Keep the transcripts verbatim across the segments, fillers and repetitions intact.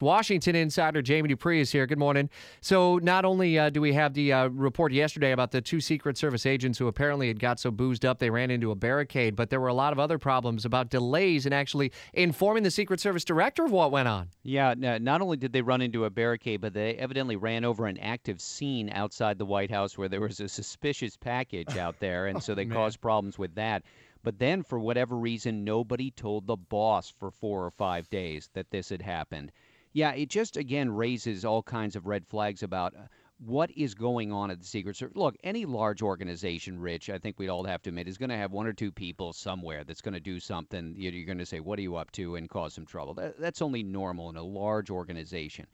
Washington insider Jamie Dupree is here. Good morning. So not only uh, do we have the uh, report yesterday about the two Secret Service agents who apparently had got so boozed up they ran into a barricade, but there were a lot of other problems about delays in actually informing the Secret Service director of what went on. Yeah, no, not only did they run into a barricade, but they evidently ran over an active scene outside the White House where there was a suspicious package out there, and oh, so they man. caused problems with that. But then, for whatever reason, nobody told the boss for four or five days that this had happened. Yeah, it just, again, raises all kinds of red flags about what is going on at the Secret Service. Look, any large organization, Rich, I think we'd all have to admit, is going to have one or two people somewhere that's going to do something. You're going to say, what are you up to, and cause some trouble. That's only normal in a large organization.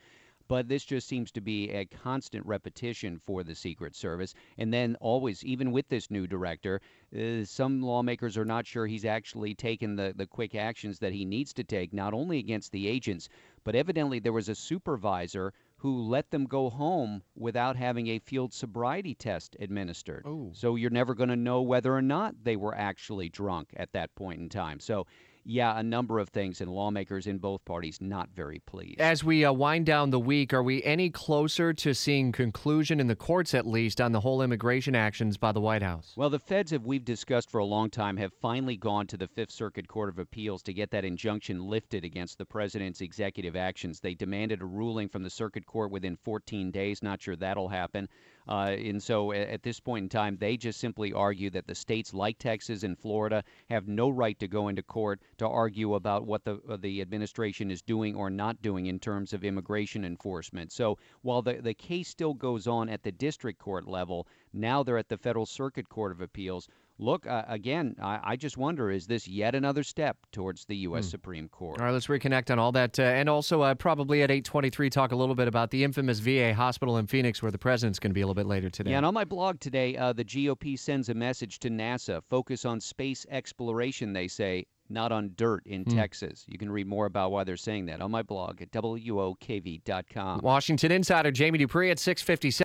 But this just seems to be a constant repetition for the Secret Service. And then always, even with this new director, uh, some lawmakers are not sure he's actually taken the, the quick actions that he needs to take, not only against the agents, but evidently there was a supervisor who let them go home without having a field sobriety test administered. Ooh. So you're never going to know whether or not they were actually drunk at that point in time. So yeah, a number of things, and lawmakers in both parties not very pleased. As we uh, wind down the week, are we any closer to seeing conclusion in the courts, at least, on the whole immigration actions by the White House? Well, the feds, as we've discussed for a long time, have finally gone to the Fifth Circuit Court of Appeals to get that injunction lifted against the president's executive actions. They demanded a ruling from the circuit court within fourteen days. Not sure that'll happen. Uh, and so at this point in time, they just simply argue that the states like Texas and Florida have no right to go into court to argue about what the uh, the administration is doing or not doing in terms of immigration enforcement. So while the, the case still goes on at the district court level, now they're at the Federal Circuit Court of Appeals. Look, uh, again, I, I just wonder, is this yet another step towards the U S Mm. Supreme Court? All right, let's reconnect on all that. Uh, and also, uh, probably at eight twenty-three, talk a little bit about the infamous V A hospital in Phoenix, where the president's going to be a little bit later today. Yeah, and on my blog today, uh, the G O P sends a message to NASA. Focus on space exploration, they say, not on dirt in mm. Texas. You can read more about why they're saying that on my blog at W O K V dot com. Washington insider Jamie Dupree at six fifty-seven.